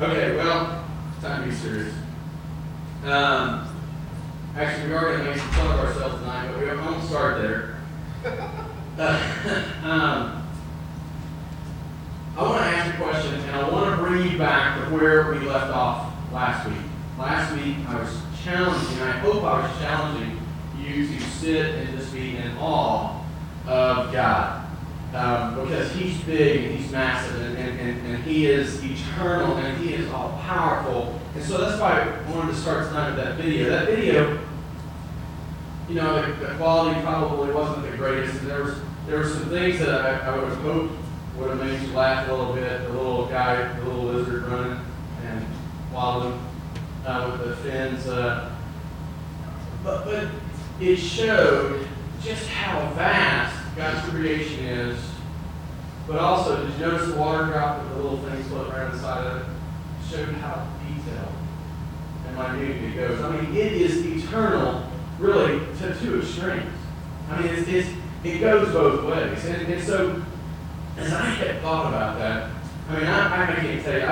Okay, well, time to be serious. Actually, we already made some fun of ourselves tonight, but we won't start there. I want to ask you a question, and I want to bring you back to where we left off last week. Last week, I was challenging, and I hope I was challenging you to sit and just be in awe of God. Because He's big, and He's massive, and He is eternal, and He is all-powerful. And so that's why I wanted to start tonight with that video. That video, you know, the quality probably wasn't the greatest. And there were some things that I would have hoped would have made you laugh a little bit. The little guy, the little lizard running and waddling with the fins. But it showed just how vast God's creation is, but also, did you notice the water drop with the little things floating around inside of it? It showed how detailed and minute it goes. I mean, it is eternal, really, to two extremes. I mean, it goes both ways. And so, as I had thought about that, I mean, I can't tell you,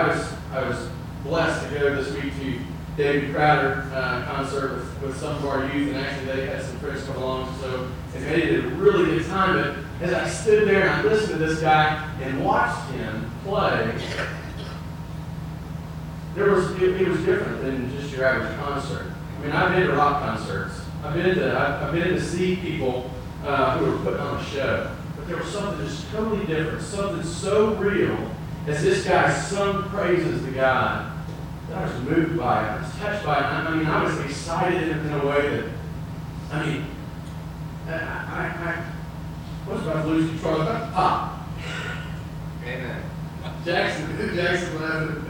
I was blessed to go this week to David Crowder concert with some of our youth, and actually they had some friends come along, so they did a really good time. But as I stood there and I listened to this guy and watched him play, it was different than just your average concert. I mean, I've been to rock concerts. I've been to see people who were putting on a show, but there was something just totally different, something so real as this guy sung praises to God. I was moved by it. I was touched by it. I mean, I was excited in a way that, I mean, I was about to lose control. I was about to pop. Amen. Jackson laughed.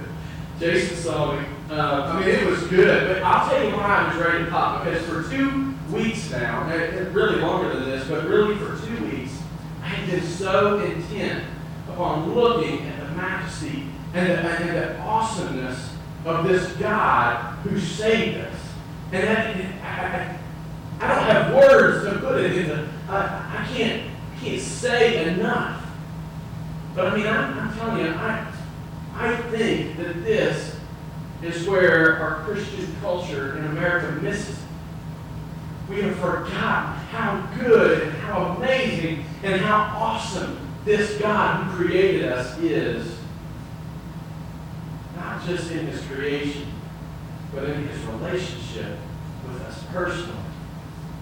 Jason saw me. I mean, it was good. But I'll tell you why I was ready to pop. Because for 2 weeks now, and really longer than this, but really for 2 weeks, I had been so intent upon looking at the majesty and the awesomeness of this God who saved us. And I don't have words to put it into. I can't say enough. But I mean, I'm telling you, I think that this is where our Christian culture in America misses it. We have forgotten how good and how amazing and how awesome this God who created us is. Not just in His creation, but in His relationship with us personally,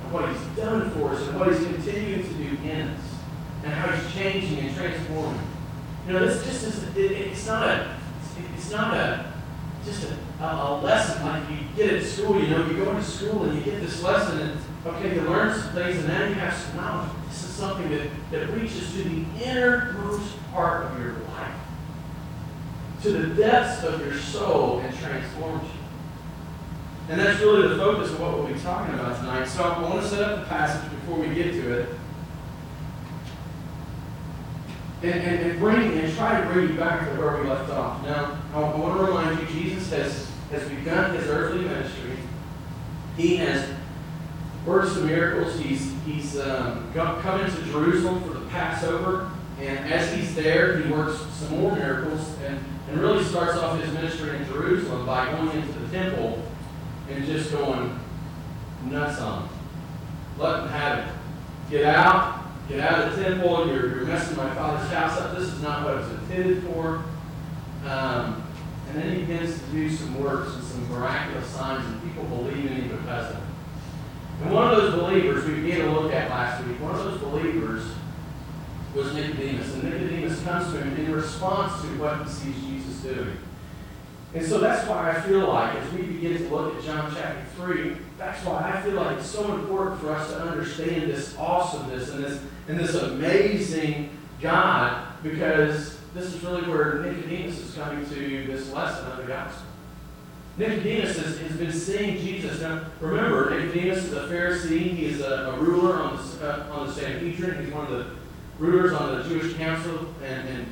and what He's done for us, and what He's continuing to do in us, and how He's changing and transforming. You know, this just is—it's not a lesson like you get at school. You know, you go into school and you get this lesson, and okay, you learn some things, and now you have some knowledge. This is something that reaches to the innermost part of your life, to the depths of your soul, and transforms you. And that's really the focus of what we'll be talking about tonight. So I want to set up the passage before we get to it, and try to bring you back to where we left off. Now, I want to remind you, Jesus has begun His earthly ministry. He has worked some miracles. He's come into Jerusalem for the Passover, and as He's there, He works some more miracles, and really starts off His ministry in Jerusalem by going into the temple and just going nuts on it. Let them have it. Get out of the temple. You're messing my Father's house up. This is not what it was intended for. And then He begins to do some works and some miraculous signs, and people believe in Him because of it. And one of those believers we began to look at last week, one of those believers was Nicodemus. And Nicodemus comes to Him in response to what he sees Jesus doing. And so that's why I feel like, as we begin to look at John chapter 3, that's why I feel like it's so important for us to understand this awesomeness and this amazing God, because this is really where Nicodemus is coming to this lesson of the gospel. Nicodemus has been seeing Jesus. Now, remember, Nicodemus is a Pharisee. He is a ruler on the Sanhedrin. He's one of the rulers on the Jewish council, and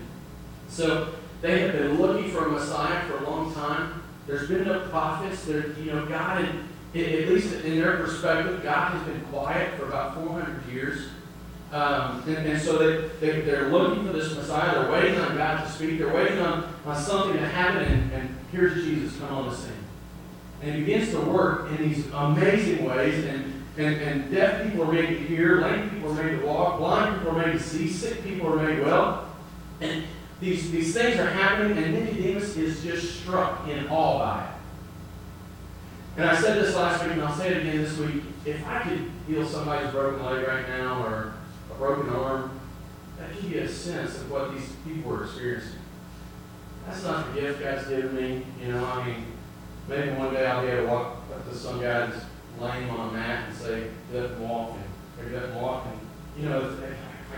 so they have been looking for a Messiah for a long time. There's been no prophets. God, at least in their perspective, God has been quiet for about 400 years. And so they're looking for this Messiah. They're waiting on God to speak. They're waiting on something to happen. And here's Jesus come on the scene. And he begins to work in these amazing ways. And deaf people are made to hear. Lame people are made to walk. Blind people are made to see. Sick people are made well. And these things are happening. And Nicodemus is just struck in awe by it. And I said this last week, and I'll say it again this week. If I could heal somebody's broken leg right now or a broken arm, that gives you a sense of what these people were experiencing. That's not the gift God's given me. You know, I mean, maybe one day I'll be able to walk up to some guy that's laying on a mat and say, "Get up and walk," and "Get up and walk." And, you know, if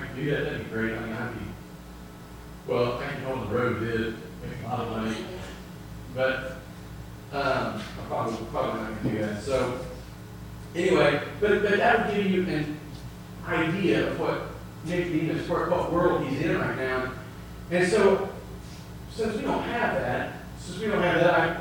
I could do that, that'd be great. I mean, I'd be, well, I can go on the road and do it. Make a lot of money. But I'm probably not going to do that. So, anyway, but that would give you an idea of what Nicodemus, what world he's in right now. And so, since we don't have that,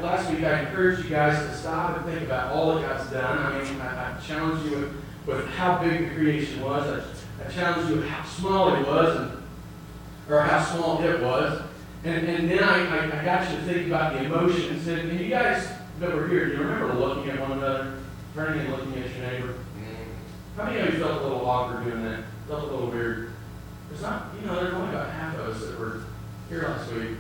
last week I encouraged you guys to stop and think about all that God's done. I mean, I challenged you with how big the creation was. I challenged you with how small it was, or how small it was. And then I got you to think about the emotions. And you guys that were here, do you remember looking at one another, turning and looking at your neighbor? Mm-hmm. How many of you felt a little awkward doing that? Felt a little weird? There's only about half of us that were here last week.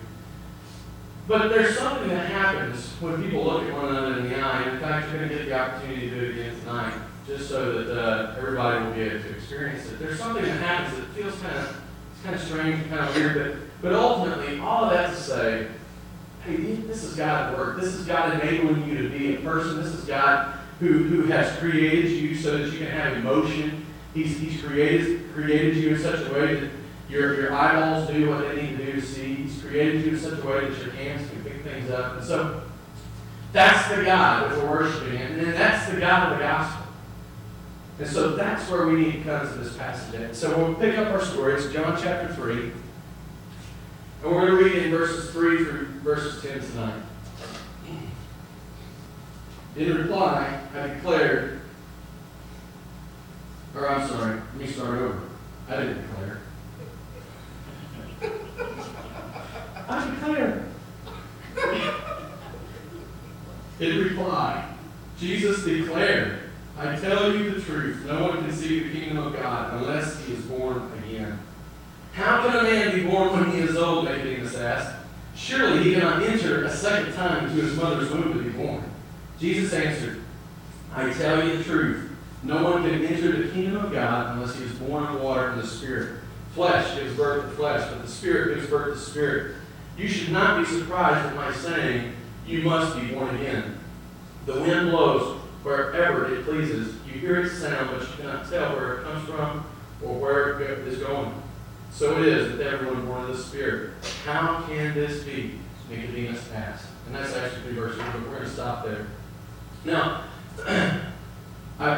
But there's something that happens when people look at one another in the eye. And in fact, you're going to get the opportunity to do it again tonight, just so that everybody will be able to experience it. There's something that happens that feels kind of strange, kind of weird, But ultimately, all of that to say, hey, this is God at work. This is God enabling you to be a person. This is God who has created you so that you can have emotion. He's created you in such a way that your eyeballs do what they need to do to see. He's created you in such a way that your hands can pick things up. And so that's the God that we're worshiping. And that's the God of the gospel. And so that's where we need to come to this passage at. So we'll pick up our story. It's John chapter 3. And we're going to read in verses 3 through verses 10 tonight. In reply, Jesus declared, "I tell you the truth, no one can see the kingdom of God unless he is born again." How can a man be born when he is old, Nicodemus asked? Surely he cannot enter a second time into his mother's womb to be born. Jesus answered, "I tell you the truth, no one can enter the kingdom of God unless he is born of water and the Spirit. Flesh gives birth to flesh, but the Spirit gives birth to spirit. You should not be surprised at my saying, 'You must be born again.' The wind blows wherever it pleases. You hear its sound, but you cannot tell where it comes from or where it is going. So it is with everyone born of the Spirit." How can this be? Nicodemus asked. And that's actually 3 verses, but we're going to stop there. Now,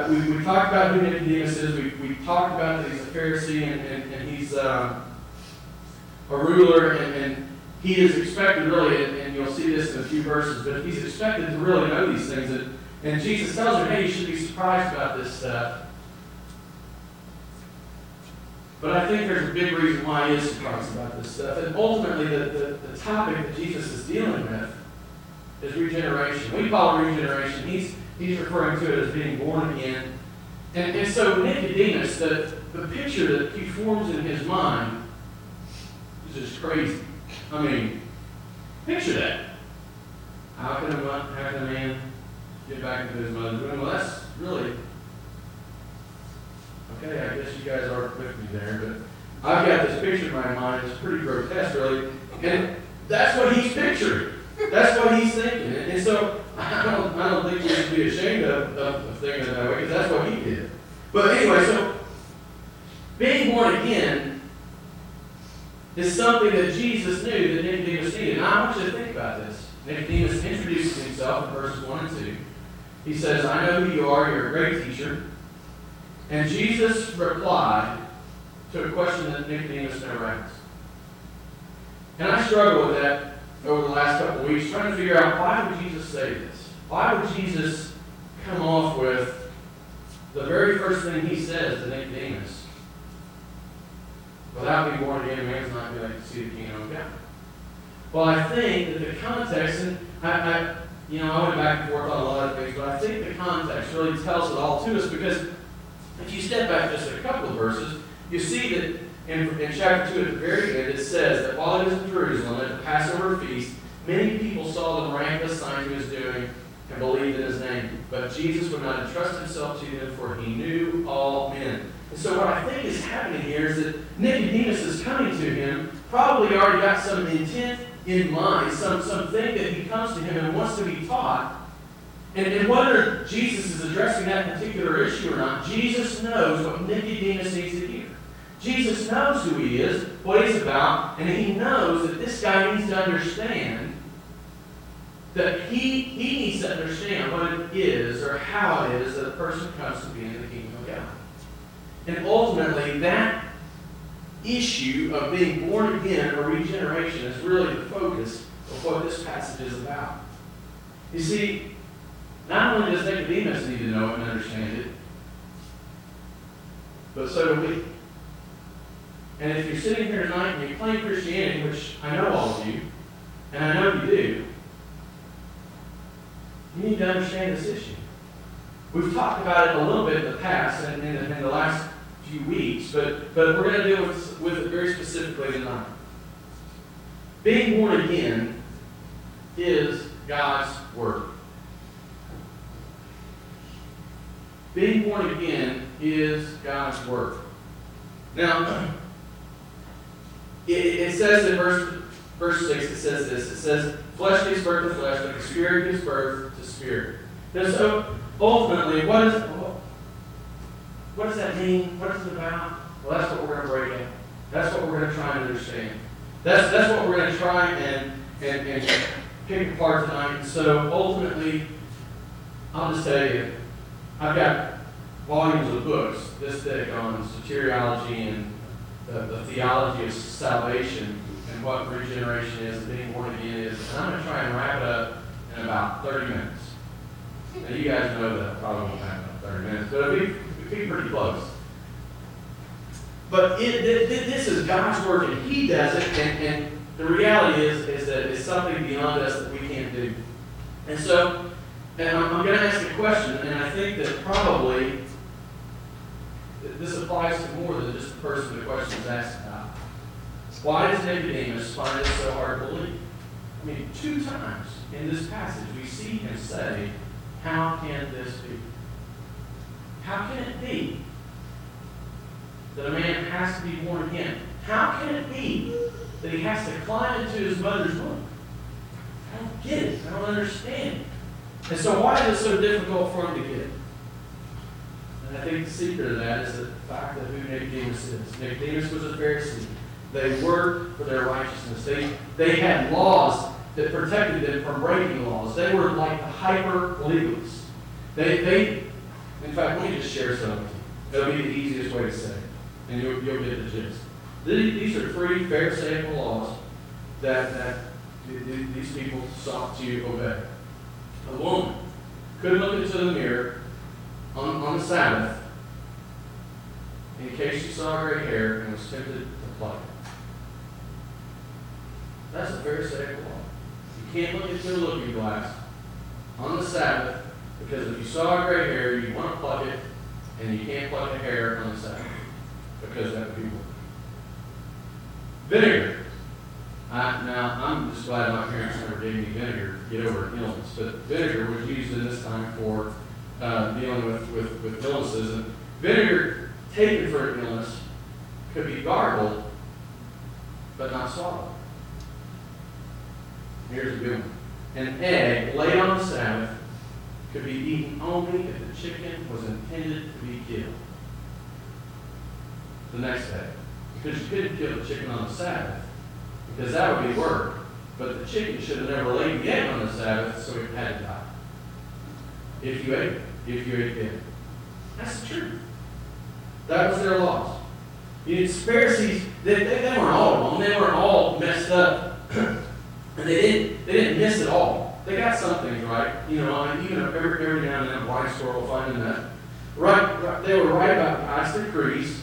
we talked about who Nicodemus is. We talked about that he's a Pharisee and he's a ruler. And he is expected, really, and you'll see this in a few verses, but he's expected to really know these things. And Jesus tells him, hey, you should be surprised about this stuff. But I think there's a big reason why he is surprised about this stuff. And ultimately, the topic that Jesus is dealing with is regeneration. We call it regeneration. He's referring to it as being born again. And so Nicodemus, the picture that he forms in his mind is just crazy. I mean, picture that. How can a man get back into his mother's womb? Well, that's really... Okay, I guess you guys aren't with me there, but I've got this picture in my mind. It's pretty grotesque, really. And that's what he's picturing. That's what he's thinking. And so I don't think we should be ashamed of thinking that way, because that's what he did. But anyway, so being born again is something that Jesus knew that Nicodemus needed. And I want you to think about this. Nicodemus introduces himself in verses 1 and 2. He says, "I know who you are. You're a great teacher." And Jesus replied to a question that Nicodemus never asked. And I struggled with that over the last couple of weeks, trying to figure out, why would Jesus say this? Why would Jesus come off with the very first thing he says to Nicodemus Without being born again, man's not going to see the kingdom of God. Well, I think that the context, and I went back and forth on a lot of things, but I think the context really tells it all to us, because if you step back just a couple of verses, you see that in chapter 2 at the very end, it says that while he was in Jerusalem at the Passover feast, many people saw the miraculous signs he was doing and believed in his name. But Jesus would not entrust himself to them, for he knew all men. And so what I think is happening here is that Nicodemus is coming to him, probably already got some intent in mind, something that he comes to him and wants to be taught. And whether Jesus is addressing that particular issue or not, Jesus knows what Nicodemus needs to hear. Jesus knows who he is, what he's about, and he knows that this guy needs to understand that he needs to understand what it is or how it is that a person comes to be in the kingdom of God. And ultimately, that issue of being born again or regeneration is really the focus of what this passage is about. You see, not only does Nicodemus need to know and understand it, but so do we. And if you're sitting here tonight and you claim Christianity, which I know all of you, and I know you do, you need to understand this issue. We've talked about it a little bit in the past and in the last few weeks, but we're going to deal with it very specifically tonight. Being born again is God's Word. Being born again is God's Word. Now, it says in verse 6, it says this. It says, flesh gives birth to flesh, but the Spirit gives birth to Spirit. And so, ultimately, what does that mean? What is it about? Well, that's what we're going to break down. That's what we're going to try and understand. That's what we're going to try and pick apart tonight. And so, ultimately, I'll just tell you, I've got volumes of books this thick on soteriology and the theology of salvation and what regeneration is and being born again is. And I'm going to try and wrap it up in about 30 minutes. Now, you guys know that probably won't happen in 30 minutes, but it'll be pretty close. But this is God's work, and He does it, and the reality is that it's something beyond us that we can't do. And so, I'm going to ask a question, and I think that probably this applies to more than just the person the question is asked about. Why does Nicodemus find it so hard to believe? I mean, 2 times in this passage we see him say, how can this be? How can it be that a man has to be born again? How can it be that he has to climb into his mother's womb? I don't get it. I don't understand it. And so why is it so difficult for him to get it? And I think the secret of that is the fact of who Nicodemus is. Nicodemus was a Pharisee. They worked for their righteousness. They had laws that protected them from breaking laws. They were like the hyper-legalists. In fact, let me just share some of them. That'll be the easiest way to say it, and you'll get the gist. These are 3 Pharisaical laws that these people sought to obey. A woman couldn't look into the mirror on the Sabbath, in case she saw gray hair and was tempted to pluck it. That's a Pharisaical law. You can't look into a looking glass on the Sabbath, because if you saw gray hair, you want to pluck it, and you can't pluck the hair on the Sabbath, because that would be work. Vinegar. I'm just glad my parents never gave me vinegar to get over an illness, but vinegar was used in this time for dealing with illnesses. And vinegar taken for an illness could be gargled, but not swallowed. Here's a good one. An egg laid on the Sabbath could be eaten only if the chicken was intended to be killed the next day. Because you couldn't kill the chicken on the Sabbath, because that would be work. But the chicken should have never laid the egg on the Sabbath, so it had to die. If you ate it. That's the truth. That was their loss. It's Pharisees, they weren't all wrong. They weren't all messed up. And they didn't miss it all. They got some things right. Even every now and then a blind squirrel will find a nut. Right, they were right about the I's and Crees.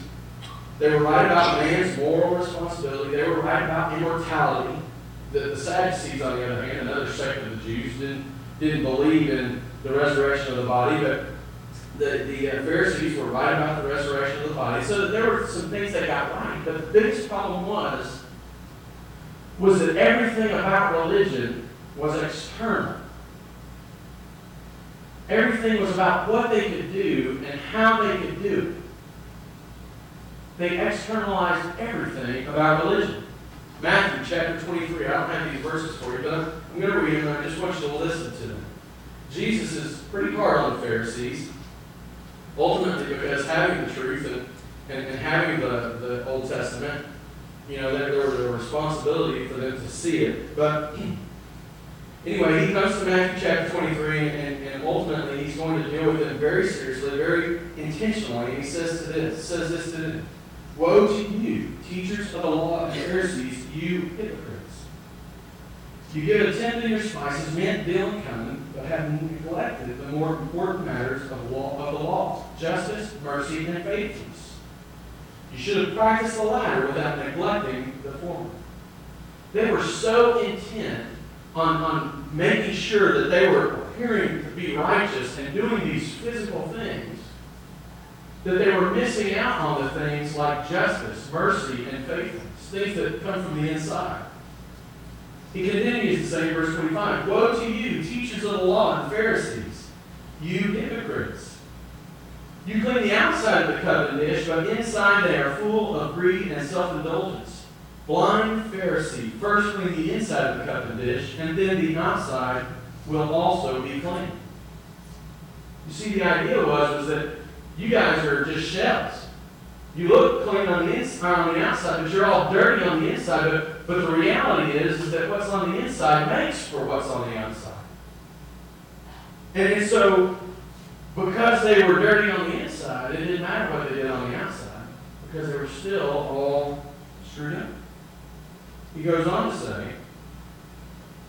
They were right about man's moral responsibility. They were right about immortality. The Sadducees, on the other hand, another sect of the Jews, didn't believe in the resurrection of the body, but the Pharisees were right about the resurrection of the body. So there were some things they got right, but the biggest problem was that everything about religion was external. Everything was about what they could do and how they could do it. They externalized everything about religion. Matthew chapter 23, I don't have these verses for you, but I'm going to read them and I just want you to listen to them. Jesus is pretty hard on the Pharisees, ultimately because having the truth and having the Old Testament, you know, there was a responsibility for them to see it. But anyway, he comes to Matthew chapter 23, and ultimately he's going to deal with them very seriously, very intentionally. And he says this to them: "Woe to you, teachers of the law and Pharisees, you hypocrites! You give a tenth of your spices, mint, dill, and cumin, but have neglected the more important matters of the law, justice, mercy, and faithfulness. You should have practiced the latter without neglecting the former." They were so intent on making sure that they were appearing to be righteous and doing these physical things, that they were missing out on the things like justice, mercy, and faithfulness, things that come from the inside. He continues to say in verse 25, "Woe to you, teachers of the law and Pharisees, you hypocrites! You clean the outside of the cup and dish, but inside they are full of greed and self-indulgence. Blind Pharisee, first clean the inside of the cup and dish, and then the outside will also be clean." You see, the idea was that you guys are just shells. You look clean on the inside, on the outside, but you're all dirty on the inside. But the reality is that what's on the inside makes for what's on the outside. And so, because they were dirty on the inside, it didn't matter what they did on the outside, because they were still all screwed up. He goes on to say,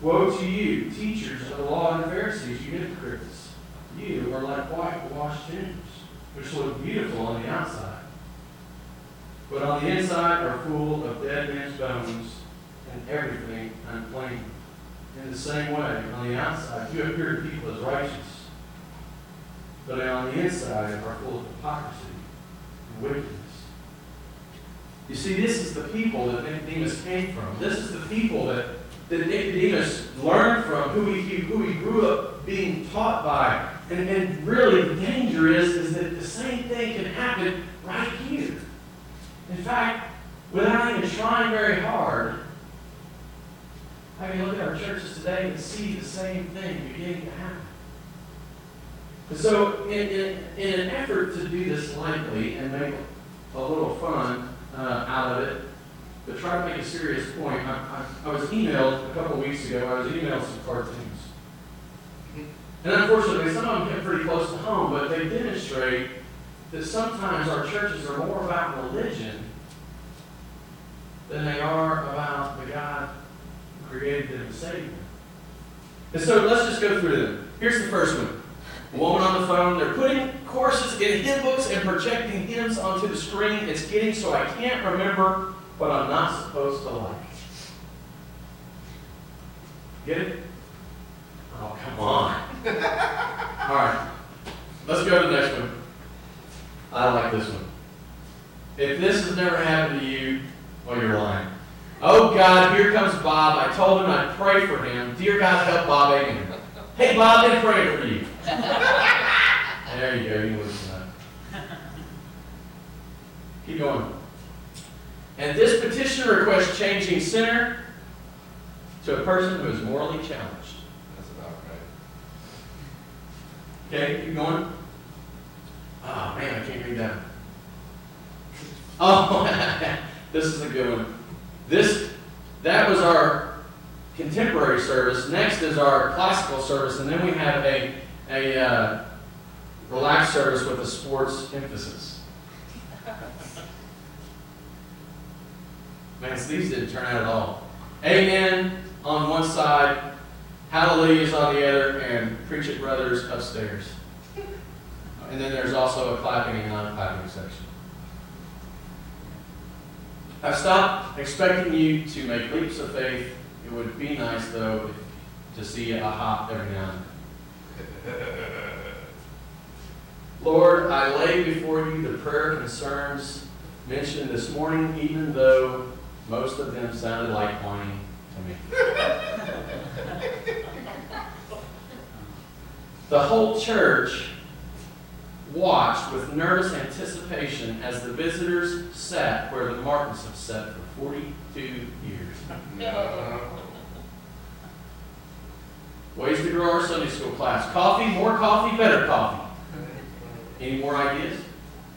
"Woe to you, teachers of the law and the Pharisees, you hypocrites! You are like whitewashed tombs, which look beautiful on the outside, but on the inside are full of dead men's bones and everything unclean. In the same way, on the outside you appear to people as righteous, but on the inside are full of hypocrisy and wickedness." You see, this is the people that Nicodemus came from. This is the people that Nicodemus learned from, who he grew up being taught by. And really, the danger is that the same thing can happen right here. In fact, without even trying very hard, I mean, look at our churches today and see the same thing beginning to happen. And so, in an effort to do this lightly and make a little fun out of it, but try to make a serious point. I was emailed a couple weeks ago. I was emailed some cartoons. And unfortunately, some of them get pretty close to home, but they demonstrate that sometimes our churches are more about religion than they are about the God who created them and saved them. And so let's just go through them. Here's the first one. A woman on the phone, they're putting courses in hymn books and projecting hymns onto the screen. It's getting so I can't remember what I'm not supposed to like. Get it? Oh, come on. All right. Let's go to the next one. I like this one. If this has never happened to you, well, you're lying. Oh, God, here comes Bob. I told him I'd pray for him. Dear God, help Bob Aiden. Hey, Bob, they prayed for you. There you go, you listen up. Keep going. And this petition requests changing sinner to a person who is morally challenged. That's about right. Okay, keep going. Oh man, I can't read that. Oh, this is a good one. That was our contemporary service. Next is our classical service, and then we have a relaxed service with a sports emphasis. Man, so these didn't turn out at all. Amen on one side, hallelujahs on the other, and preach it brothers upstairs. And then there's also a clapping and non-clapping section. I stopped expecting you to make leaps of faith. It would be nice, though, to see a hop every now and then. Lord, I lay before you the prayer concerns mentioned this morning, even though most of them sounded like whining to me. The whole church watched with nervous anticipation as the visitors sat where the Martins have sat for 42 years. No. Ways to grow our Sunday school class. Coffee, more coffee, better coffee. Any more ideas?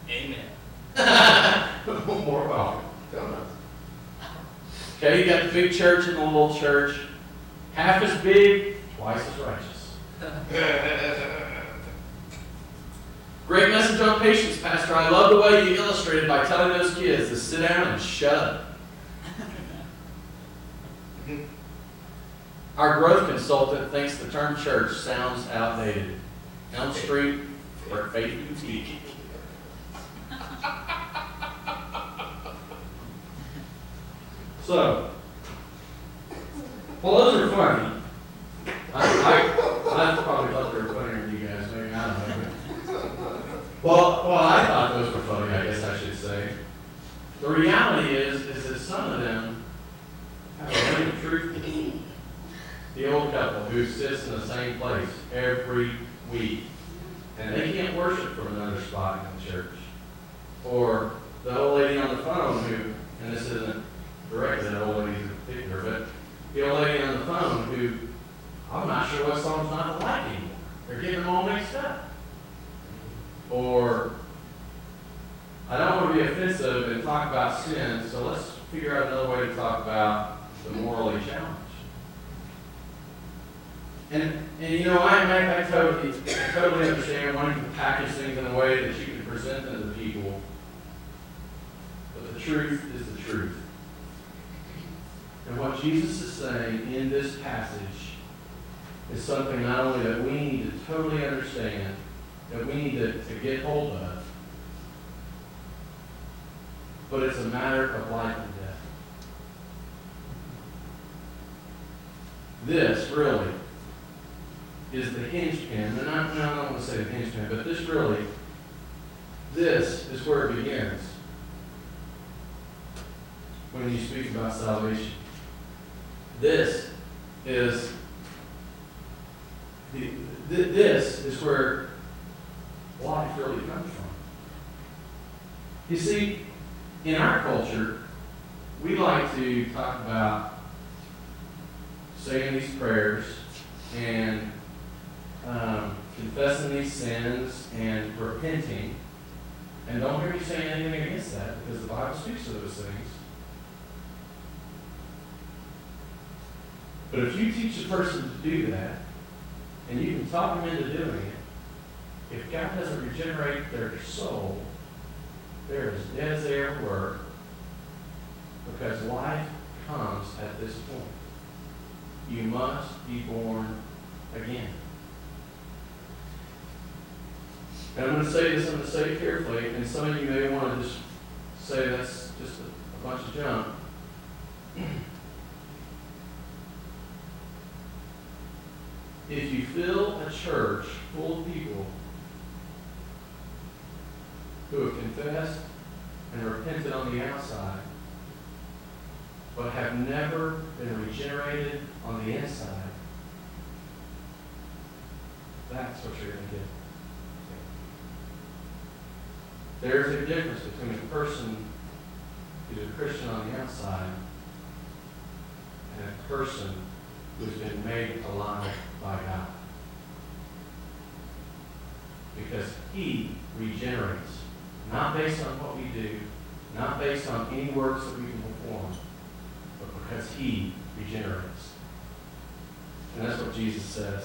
Amen. More coffee. Donuts. Okay, you got the big church and the little church. Half as big, twice as righteous. Great message on patience, Pastor. I love the way you illustrated by telling those kids to sit down and shut up. Our growth consultant thinks the term church sounds outdated. Elm Street, where faith boutique. So, well, those are funny. I probably thought they were funnier than you guys. Maybe I don't know. Well, I thought those were funny, I guess I should say. The reality is that some of them have a great truth. The old couple who sits in the same place every week, and they can't worship from another spot in the church. Or the old lady on the phone who, and this isn't directed at old ladies in particular, but the old lady on the phone who, I'm not sure what song's not like anymore. They're getting them all mixed up. Or, I don't want to be offensive and talk about sin, so let's figure out another way to talk about the morally challenged. And you know, I totally understand wanting to package things in a way that you can present them to people. But the truth is the truth. And what Jesus is saying in this passage is something not only that we need to totally understand, that we need to get hold of. But it's a matter of life and death. This really is the hinge pin. And I don't want to say the hinge pin, but this is where it begins when you speak about salvation. This is this is where life really comes from. You see, in our culture, we like to talk about saying these prayers and confessing these sins and repenting. And don't hear me saying anything against that, because the Bible speaks to those things. But if you teach a person to do that, and you can talk them into doing it, if God doesn't regenerate their soul, they're as dead as they ever were, because life comes at this point. You must be born again. And I'm going to say this, I'm going to say it carefully, and some of you may want to just say that's just a bunch of junk. If you fill a church full of people who have confessed and repented on the outside, but have never been regenerated on the inside, that's what you're going to get. There's a difference between a person who's a Christian on the outside and a person who's been made alive by God. Because He regenerates. Not based on what we do, not based on any works that we can perform, but because He regenerates. And that's what Jesus says.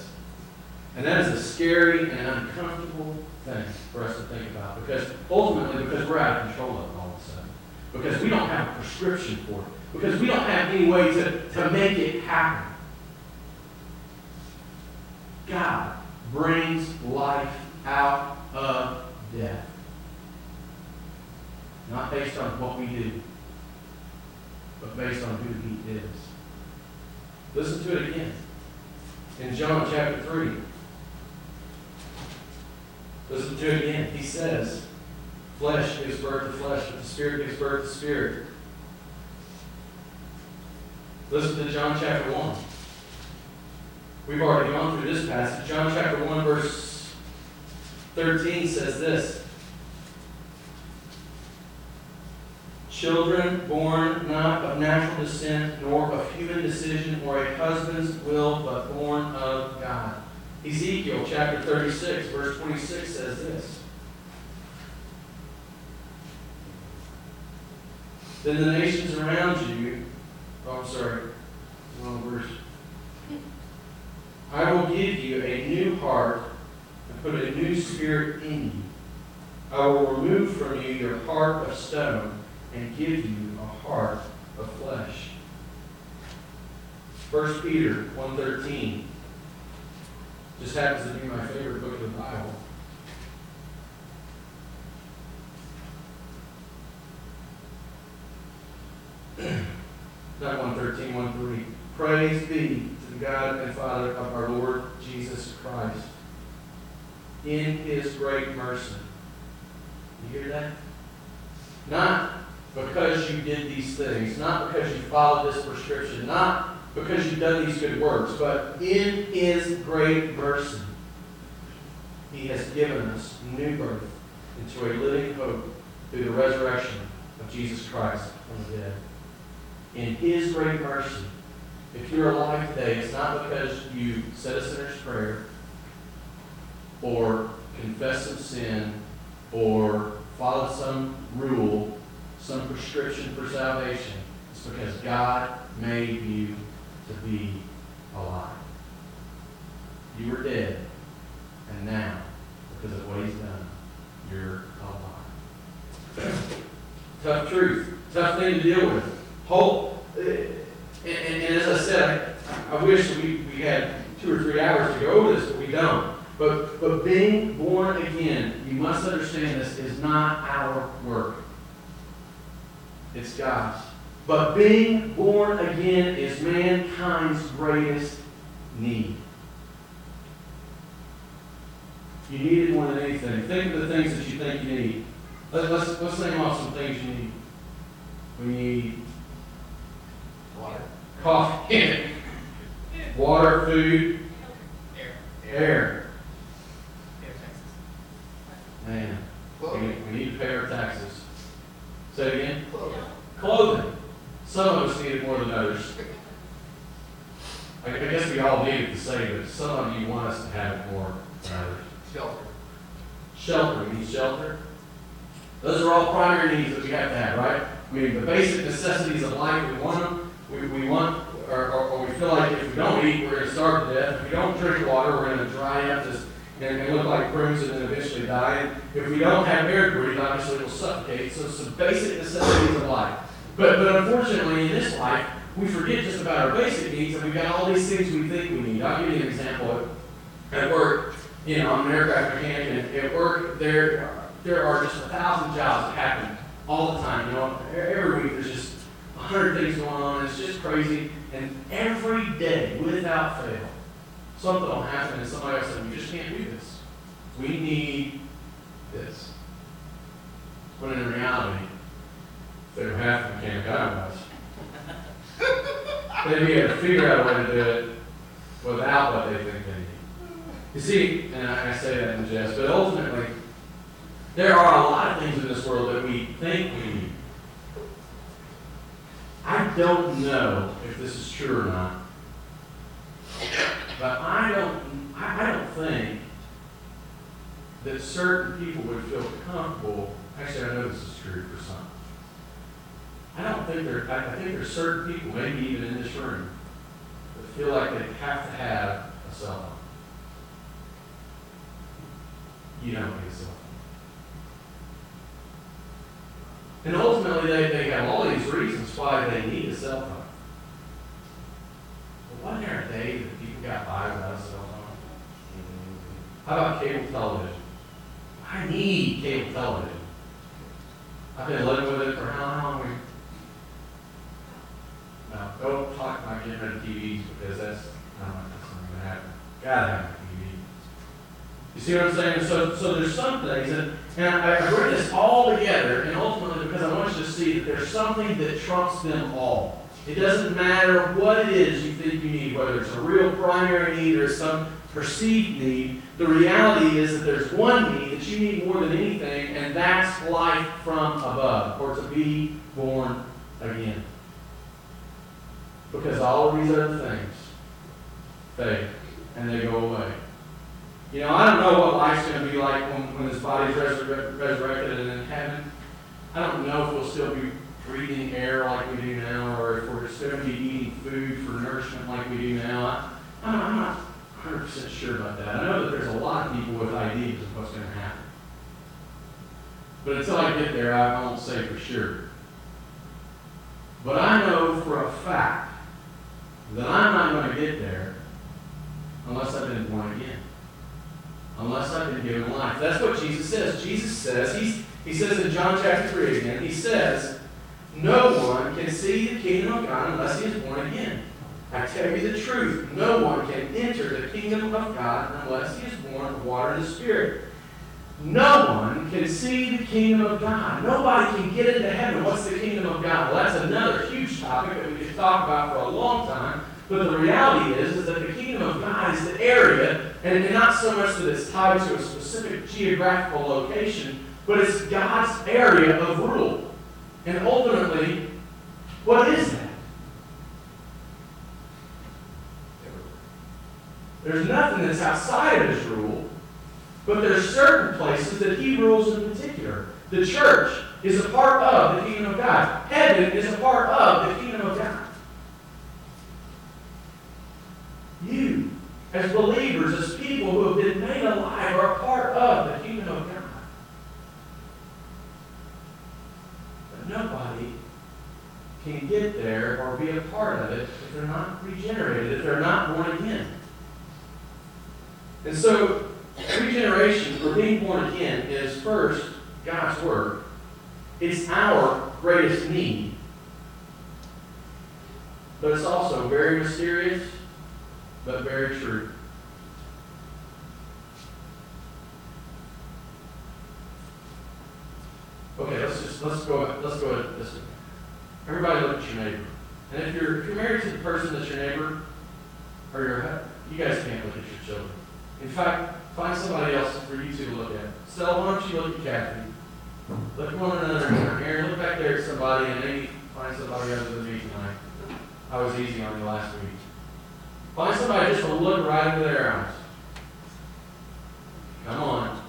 And that is a scary and uncomfortable thing for us to think about. Because ultimately, because we're out of control of it all of a sudden. Because we don't have a prescription for it. Because we don't have any way to make it happen. God brings life out of death. Not based on what we do, but based on who he is. Listen to it again. In John chapter 3. Listen to it again. He says, flesh gives birth to flesh, but the Spirit gives birth to spirit. Listen to John chapter 1. We've already gone through this passage. John chapter 1 verse 13 says this. Children born not of natural descent, nor of human decision, or a husband's will, but born of God. Ezekiel chapter 36 verse 26 says this. Then the nations around you, I will give you a new heart and put a new spirit in you. I will remove from you your heart of stone and give you a heart of flesh. 1 Peter 1:13 just happens to be my favorite book of the Bible. Not 1:13, 1:3. Praise be to the God and Father of our Lord Jesus Christ. In His great mercy. You hear that? Not because you did these things, not because you followed this prescription, not because you've done these good works, but in His great mercy, He has given us new birth into a living hope through the resurrection of Jesus Christ from the dead. In His great mercy, if you're alive today, it's not because you said a sinner's prayer or confessed some sin or followed some rule, some prescription for salvation. It's because God made you to be alive. You were dead, and now, because of what He's done, you're alive. Tough truth. Tough thing to deal with. Hope, and as I said, I wish we had 2 or 3 hours to go over this, but we don't. But being born again, you must understand this, is not our work. It's God's. But being born again is mankind's greatest need. You need it more than anything. Think of the things that you think you need. Let's name off some things you need. We need water. Coffee. Water, food. Air. Man. We need to pay our taxes. Say it again? Clothing. Some of us need it more than others. I guess we all need it the same, but some of you want us to have it more than others. Shelter. We need shelter. Those are all primary needs that we have to have, right? I mean, the basic necessities of life, we want them. We want, or we feel like if we don't eat, we're going to starve to death. If we don't drink water, we're going to dry up and look like prunes and then eventually die. And if we don't have air to breathe, obviously we'll suffocate. So some basic necessities of life. But unfortunately, in this life, we forget just about our basic needs, and we've got all these things we think we need. I'll give you an example. At work, I'm an aircraft mechanic, and at work, there are just 1,000 jobs that happen all the time. Every week there's just 100 things going on. It's just crazy. And every day, without fail, something will happen and somebody else says, we just can't do this. We need this. When in reality, if they were half the mechanic I was, they'd be able to figure out a way to do it without what they think they need. You see, and I say that in jest, but ultimately, there are a lot of things in this world that we think we need. I don't know if this is true or not, but I don't think that certain people would feel comfortable. Actually, I know this is true for some. I think there's certain people, maybe even in this room, that feel like they have to have a cell phone. You don't need a cell phone. And ultimately, they have all these reasons why they need a cell phone. But why aren't they that people got by without a cell phone? How about cable television? I need cable television. I've been living with it for how long? TV because that's not going to happen. Gotta have a TV. You see what I'm saying? So there's some things, and I bring this all together, and ultimately because I want you to see that there's something that trumps them all. It doesn't matter what it is you think you need, whether it's a real primary need or some perceived need. The reality is that there's one need that you need more than anything, and that's life from above, or to be born again. Because all of these other things fade, and they go away. You know, I don't know what life's going to be like when this body's resurrected and in heaven. I don't know if we'll still be breathing air like we do now, or if we're still going to be eating food for nourishment like we do now. I'm not 100% sure about that. I know that there's a lot of people with ideas of what's going to happen. But until I get there, I won't say for sure. But I know for a fact that I'm not going to get there unless I've been born again. Unless I've been given life. That's what Jesus says. Jesus says, he says in John chapter 3 again, he says, no one can see the kingdom of God unless he is born again. I tell you the truth, no one can enter the kingdom of God unless he is born of water and the Spirit. No one can see the kingdom of God. Nobody can get into heaven. What's the kingdom of God? Well, that's another huge topic that we could talk about for a long time. But the reality is that the kingdom of God is the area, and not so much that it's tied to a specific geographical location, but it's God's area of rule. And ultimately, what is that? There's nothing that's outside of His rule. But there are certain places that He rules in particular. The church is a part of the kingdom of God. Heaven is a part of the kingdom of God. You, as believers, as people who have been made alive, are a part of the kingdom of God. But nobody can get there or be a part of it if they're not regenerated, if they're not born again. And so, regeneration, or being born again, is first God's Word. It's our greatest need. But it's also very mysterious, but very true. Okay, let's go at this one. Everybody look at your neighbor. And if you're married to the person that's your neighbor, or you guys can't look at your children. In fact, find somebody else for you two to look at. So why don't you look at Kathy? Look at one another. Aaron, look back there at somebody, and maybe find somebody other than me tonight. I was easy on you last week. Find somebody just to look right into their eyes. Come on.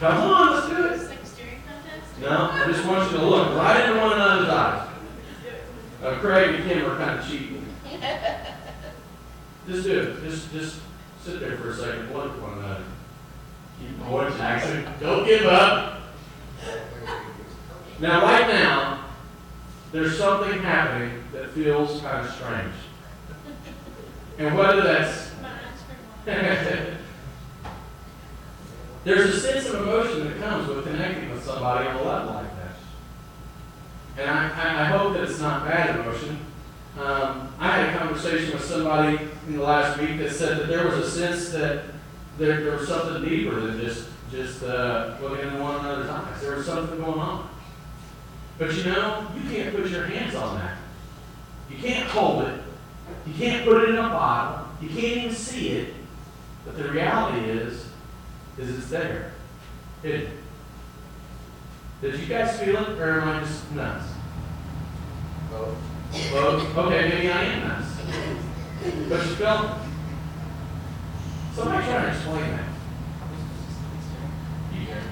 Come on, let's do it. Like steering contest? No, I just want you to look right into one another's eyes. Oh, Craig and Kim are kind of cheating. Just do it. Just sit there for a second. Look at one another. Keep going, Jackson. Don't give up. Now, right now, there's something happening that feels kind of strange. And whether that's... there's a sense of emotion that comes with connecting with somebody on a level like that. And I hope that it's not bad emotion. I had a conversation with somebody in the last week that said that there was a sense that there was something deeper than just looking into one another's eyes. There was something going on. But you know, you can't put your hands on that. You can't hold it. You can't put it in a bottle. You can't even see it. But the reality is it's there. Did you guys feel it, or am I just nuts? Both. Well, okay, maybe I am nice. But you felt... Somebody try to explain that. You can.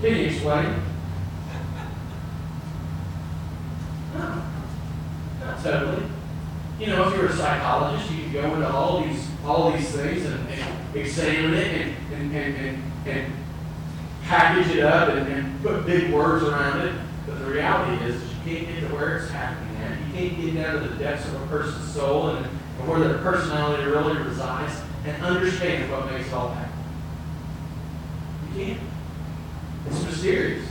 Can you explain? No. Not totally. You know, if you're a psychologist, you can go into all these things and examine it and package it up and put big words around it. But the reality is that you can't get to where it's happening at. You can't get down to the depths of a person's soul and where their personality really resides and understand what makes it all happen. You can't. It's mysterious.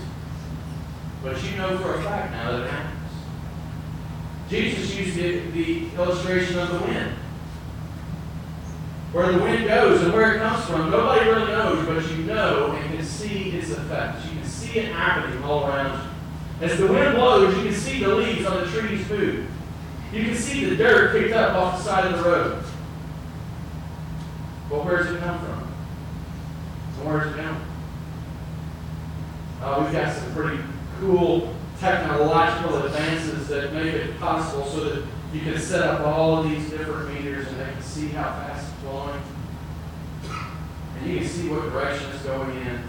But you know for a fact now that it happens. Jesus used the illustration of the wind. Where the wind goes and where it comes from, nobody really knows, but you know and can see its effects. You can see it happening all around you. As the wind blows, you can see the leaves on the trees move. You can see the dirt picked up off the side of the road. But where does it come from? And where does it come from? We've got some pretty cool technological advances that made it possible so that you can set up all of these different meters and they can see how fast it's blowing. And you can see what direction it's going in.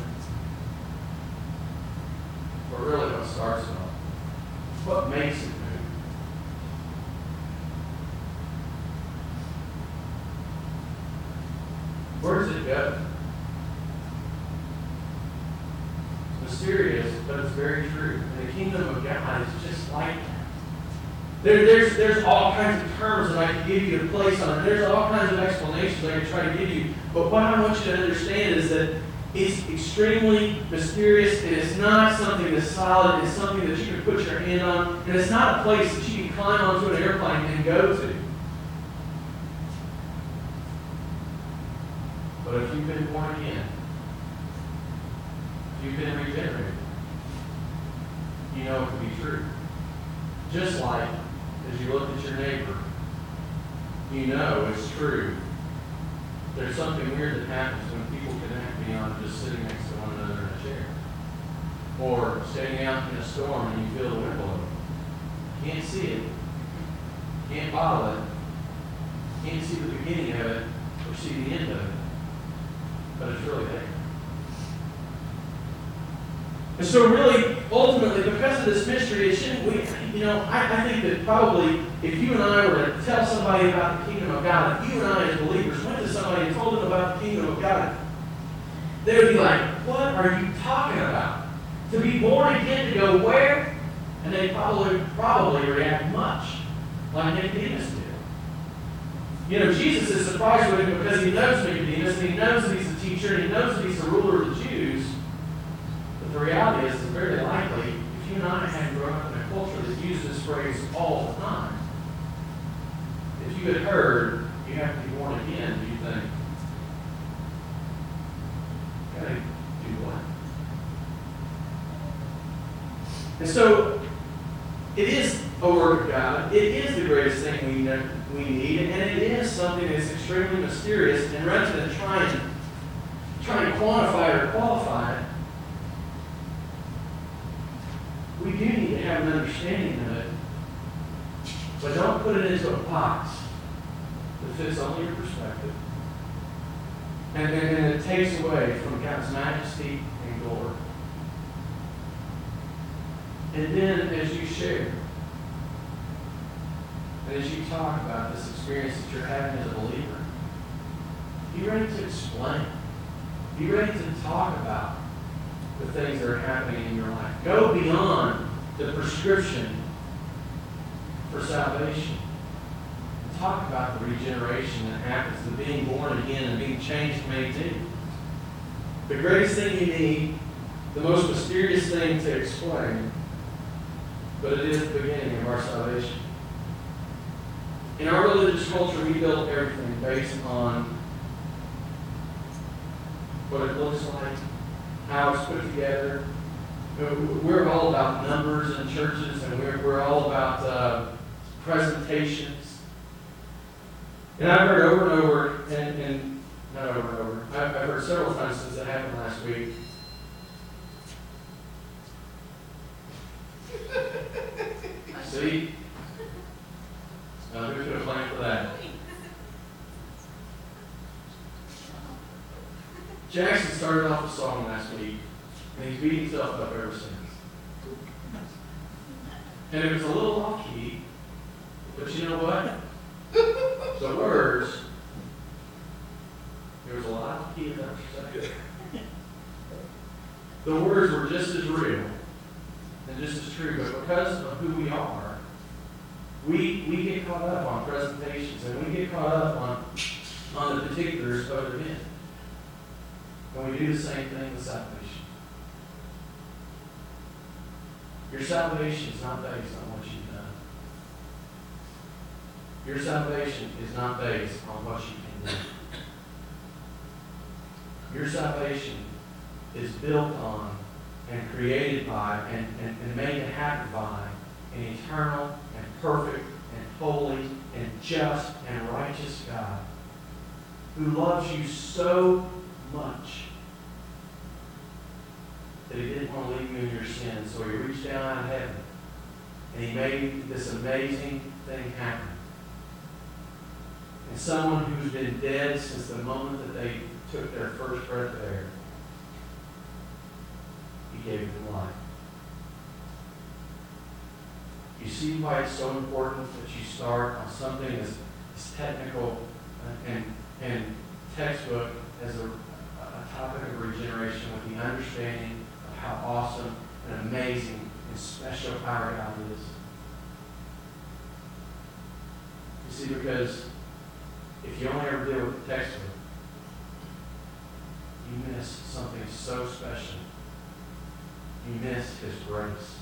But really what starts it all? What makes it move? Where does it go? It's mysterious, but it's very true. And the kingdom of God is just like that. There's all kinds of terms that I can give you to place on it. There's all kinds of explanations I can try to give you. But what I want you to understand is that it's extremely mysterious, and it's not something that's solid. It's something that you can put your hand on. And it's not a place that you can climb onto an airplane and go to. But if you've been born again, if you've been regenerated, you know it can be true. Just like as you look at your neighbor, you know it's true. There's something weird that happens when people connect beyond just sitting next to one another in a chair. Or standing out in a storm and you feel the wind blowing. Can't see it. Can't follow it. Can't see the beginning of it or see the end of it. But it's really there. And so really, ultimately, because of this mystery, it shouldn't we, I think that probably if you and I were to tell somebody about the kingdom of God, if you and I as believers went to somebody and told them about the kingdom of God, they would be like, what are you talking about? To be born again, to go where? And they'd probably react much like Nicodemus did. Jesus is surprised with him because he knows Nicodemus, and he knows that he's a teacher, and he knows that he's the ruler of the Jews. The reality is, it's very likely, if you and I had grown up in a culture that used this phrase all the time, if you had heard, you have to be born again, do you think? Okay, do what? And so, it is a work of God. It is the greatest thing we need, and it is something that's extremely mysterious, and rather than trying to quantify or qualify it, we do need to have an understanding of it, but don't put it into a box that fits only your perspective and it takes away from God's majesty and glory. And then as you share, and as you talk about this experience that you're having as a believer, be ready to explain. Be ready to talk about the things that are happening in your life. Go beyond the prescription for salvation. Talk about the regeneration that happens, the being born again and being changed made new. The greatest thing you need, the most mysterious thing to explain, but it is the beginning of our salvation. In our religious culture, we build everything based on what it looks like, how it's put together. We're all about numbers and churches, and we're all about presentations. And I've heard over and over, and not over and over, I've heard several times since it happened last week. See? Now, who could have planned for that? Jackson started off a song last week, and he's beat himself up ever since. And it was a little off-key, but you know what? The words, there was a lot of key in that second. The words were just as real and just as true, but because of who we are, we get caught up on presentations, and we get caught up on the particulars of events. And we do the same thing with salvation. Your salvation is not based on what you've done. Your salvation is not based on what you can do. Your salvation is built on and created by and made to happen by an eternal and perfect and holy and just and righteous God who loves you so much that He didn't want to leave you in your sin. So He reached down out of heaven and He made this amazing thing happen. And someone who's been dead since the moment that they took their first breath there, He gave them life. You see why it's so important that you start on something as technical and textbook as a topic of regeneration with the understanding of how awesome and amazing and special our God is. You see, because if you only ever deal with the textbook, you miss something so special. You miss His grace.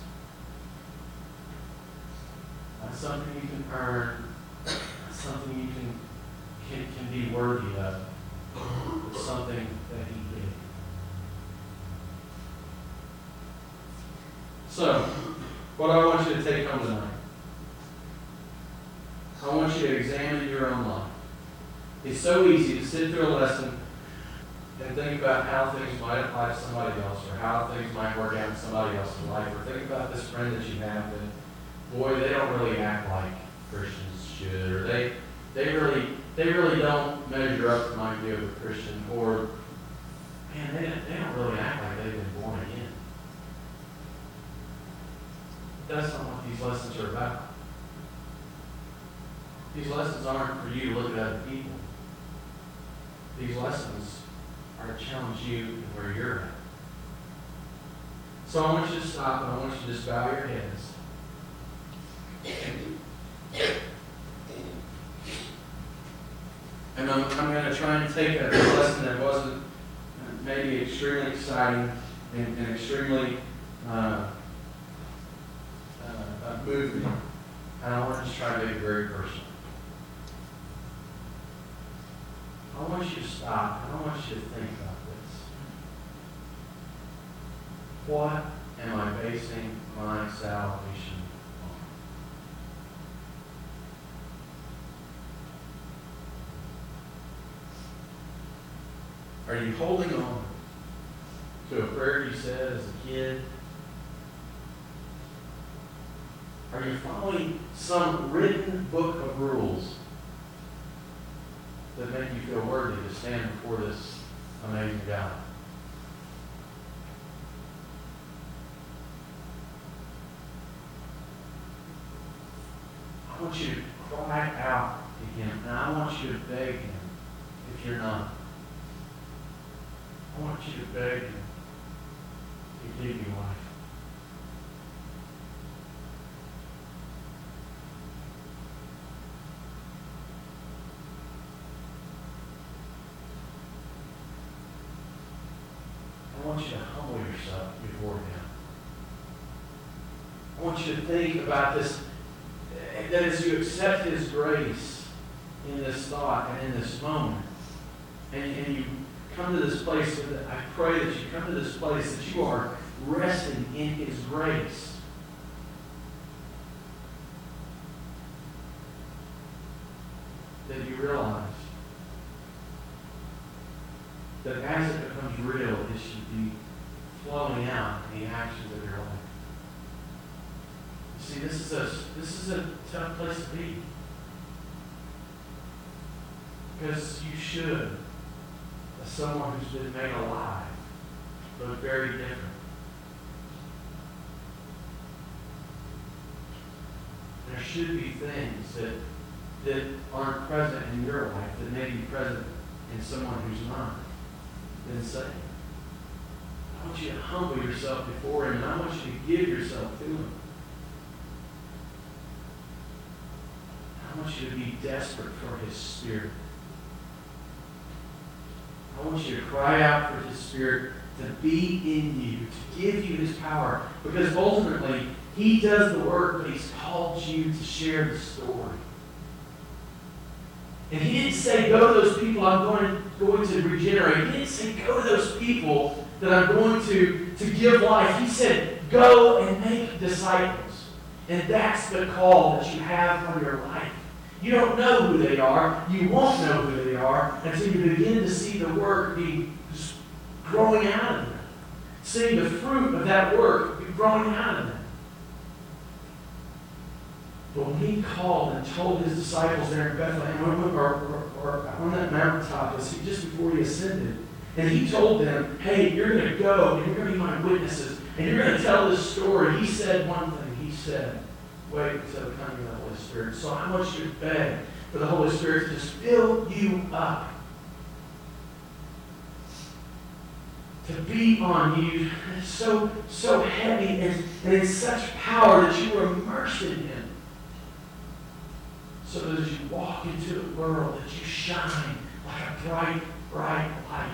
Not something you can earn, not something you can be worthy of, but something that He did. So, what I want you to take home tonight, I want you to examine your own life. It's so easy to sit through a lesson and think about how things might apply to somebody else, or how things might work out in somebody else's life, or think about this friend that you have that, boy, they don't really act like Christians should, or they really don't measure up to my view of a Christian, or man, they don't really act like they've been born again. That's not what these lessons are about. These lessons aren't for you to look at other people. These lessons are to challenge you and where you're at. So I want you to stop and I want you to just bow your heads. And I'm going to try and take a lesson that wasn't maybe extremely exciting and extremely moving. And I want to just try to make it very personal. I want you to stop and I want you to think about this. What am I basing my salvation on? Are you holding on to a prayer you said as a kid? Are you following some written book of rules that make you feel worthy to stand before this amazing God? I want you to cry out to Him, and I want you to beg Him if you're not. I want you to beg Him to give you life. I want you to humble yourself before Him. I want you to think about this, that as you accept His grace in this thought and in this moment, and you come to this place, that I pray that you come to this place that you are resting in His grace. That you realize that as it becomes real, it should be flowing out in the actions of your life. You see, this is a tough place to be. Because you should, as someone who's been made alive, look very different. There should be things that aren't present in your life that may be present in someone who's not. Then say, I want you to humble yourself before Him, and I want you to give yourself to Him. I want you to be desperate for His Spirit. I want you to cry out for His Spirit to be in you, to give you His power. Because ultimately, He does the work, but He's called you to share the story. And He didn't say, go to those people I'm going to regenerate. He didn't say, go to those people that I'm going to give life. He said, go and make disciples. And that's the call that you have on your life. You don't know who they are. You won't know who they are until you begin to see the work be growing out of them. Seeing the fruit of that work be growing out of them. But when He called and told His disciples there in Bethlehem, or on that mountaintop, just before He ascended, and He told them, hey, you're going to go, and you're going to be My witnesses, and you're going to tell this story. He said one thing. He said, wait until the coming of the Holy Spirit. So I want you to beg for the Holy Spirit to just fill you up. To be on you so heavy and in such power that you are immersed in Him. So that as you walk into the world, that you shine like a bright, bright light.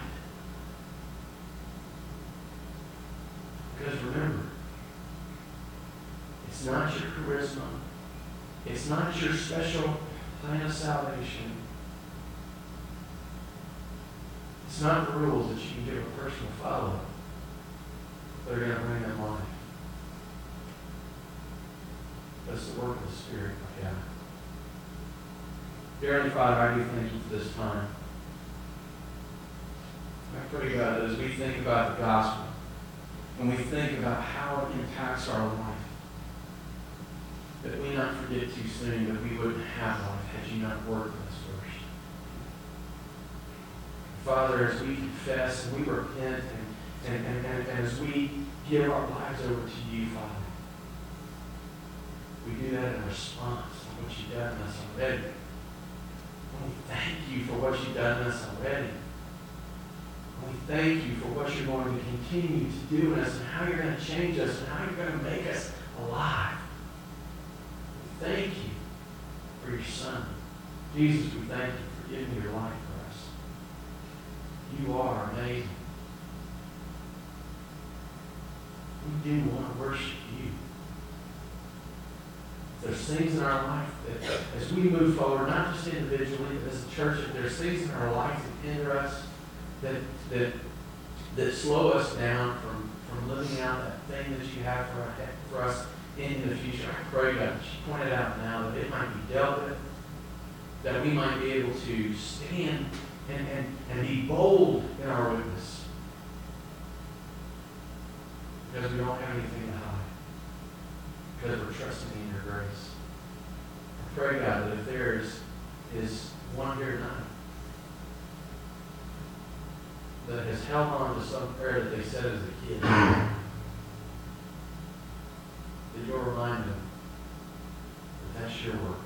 Because remember, it's not your charisma. It's not your special plan of salvation. It's not the rules that you can give a personal follow. They're going to bring them life. That's the work of the Spirit of God. Dear Heavenly Father, I do thank You for this time. I pray, God, that as we think about the gospel, when we think about how it impacts our life, that we not forget too soon that we wouldn't have life had You not worked with us first. Father, as we confess and we repent and as we give our lives over to You, Father, we do that in response to what You've done in us already. We thank You for what You've done in us already. We thank You for what You're going to continue to do in us and how You're going to change us and how You're going to make us alive. We thank You for Your Son. Jesus, we thank You for giving Your life for us. You are amazing. We do want to worship You. There's things in our life that, as we move forward, not just individually, but as a church, if there's things in our life that hinder us, that slow us down from living out that thing that You have for us in the future, I pray, God, You pointed out now that it might be dealt with, that we might be able to stand and be bold in our witness, because we don't have anything to hide. Because we're trusting in Your grace. I pray, God, that if there is one here tonight that has held on to some prayer that they said as a kid, that You'll remind them that that's Your work.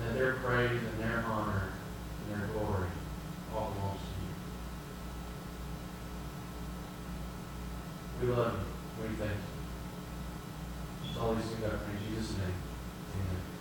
And that their praise and their honor and their glory all belongs to You. We love You. We thank You. Always do that in Jesus' name. Amen.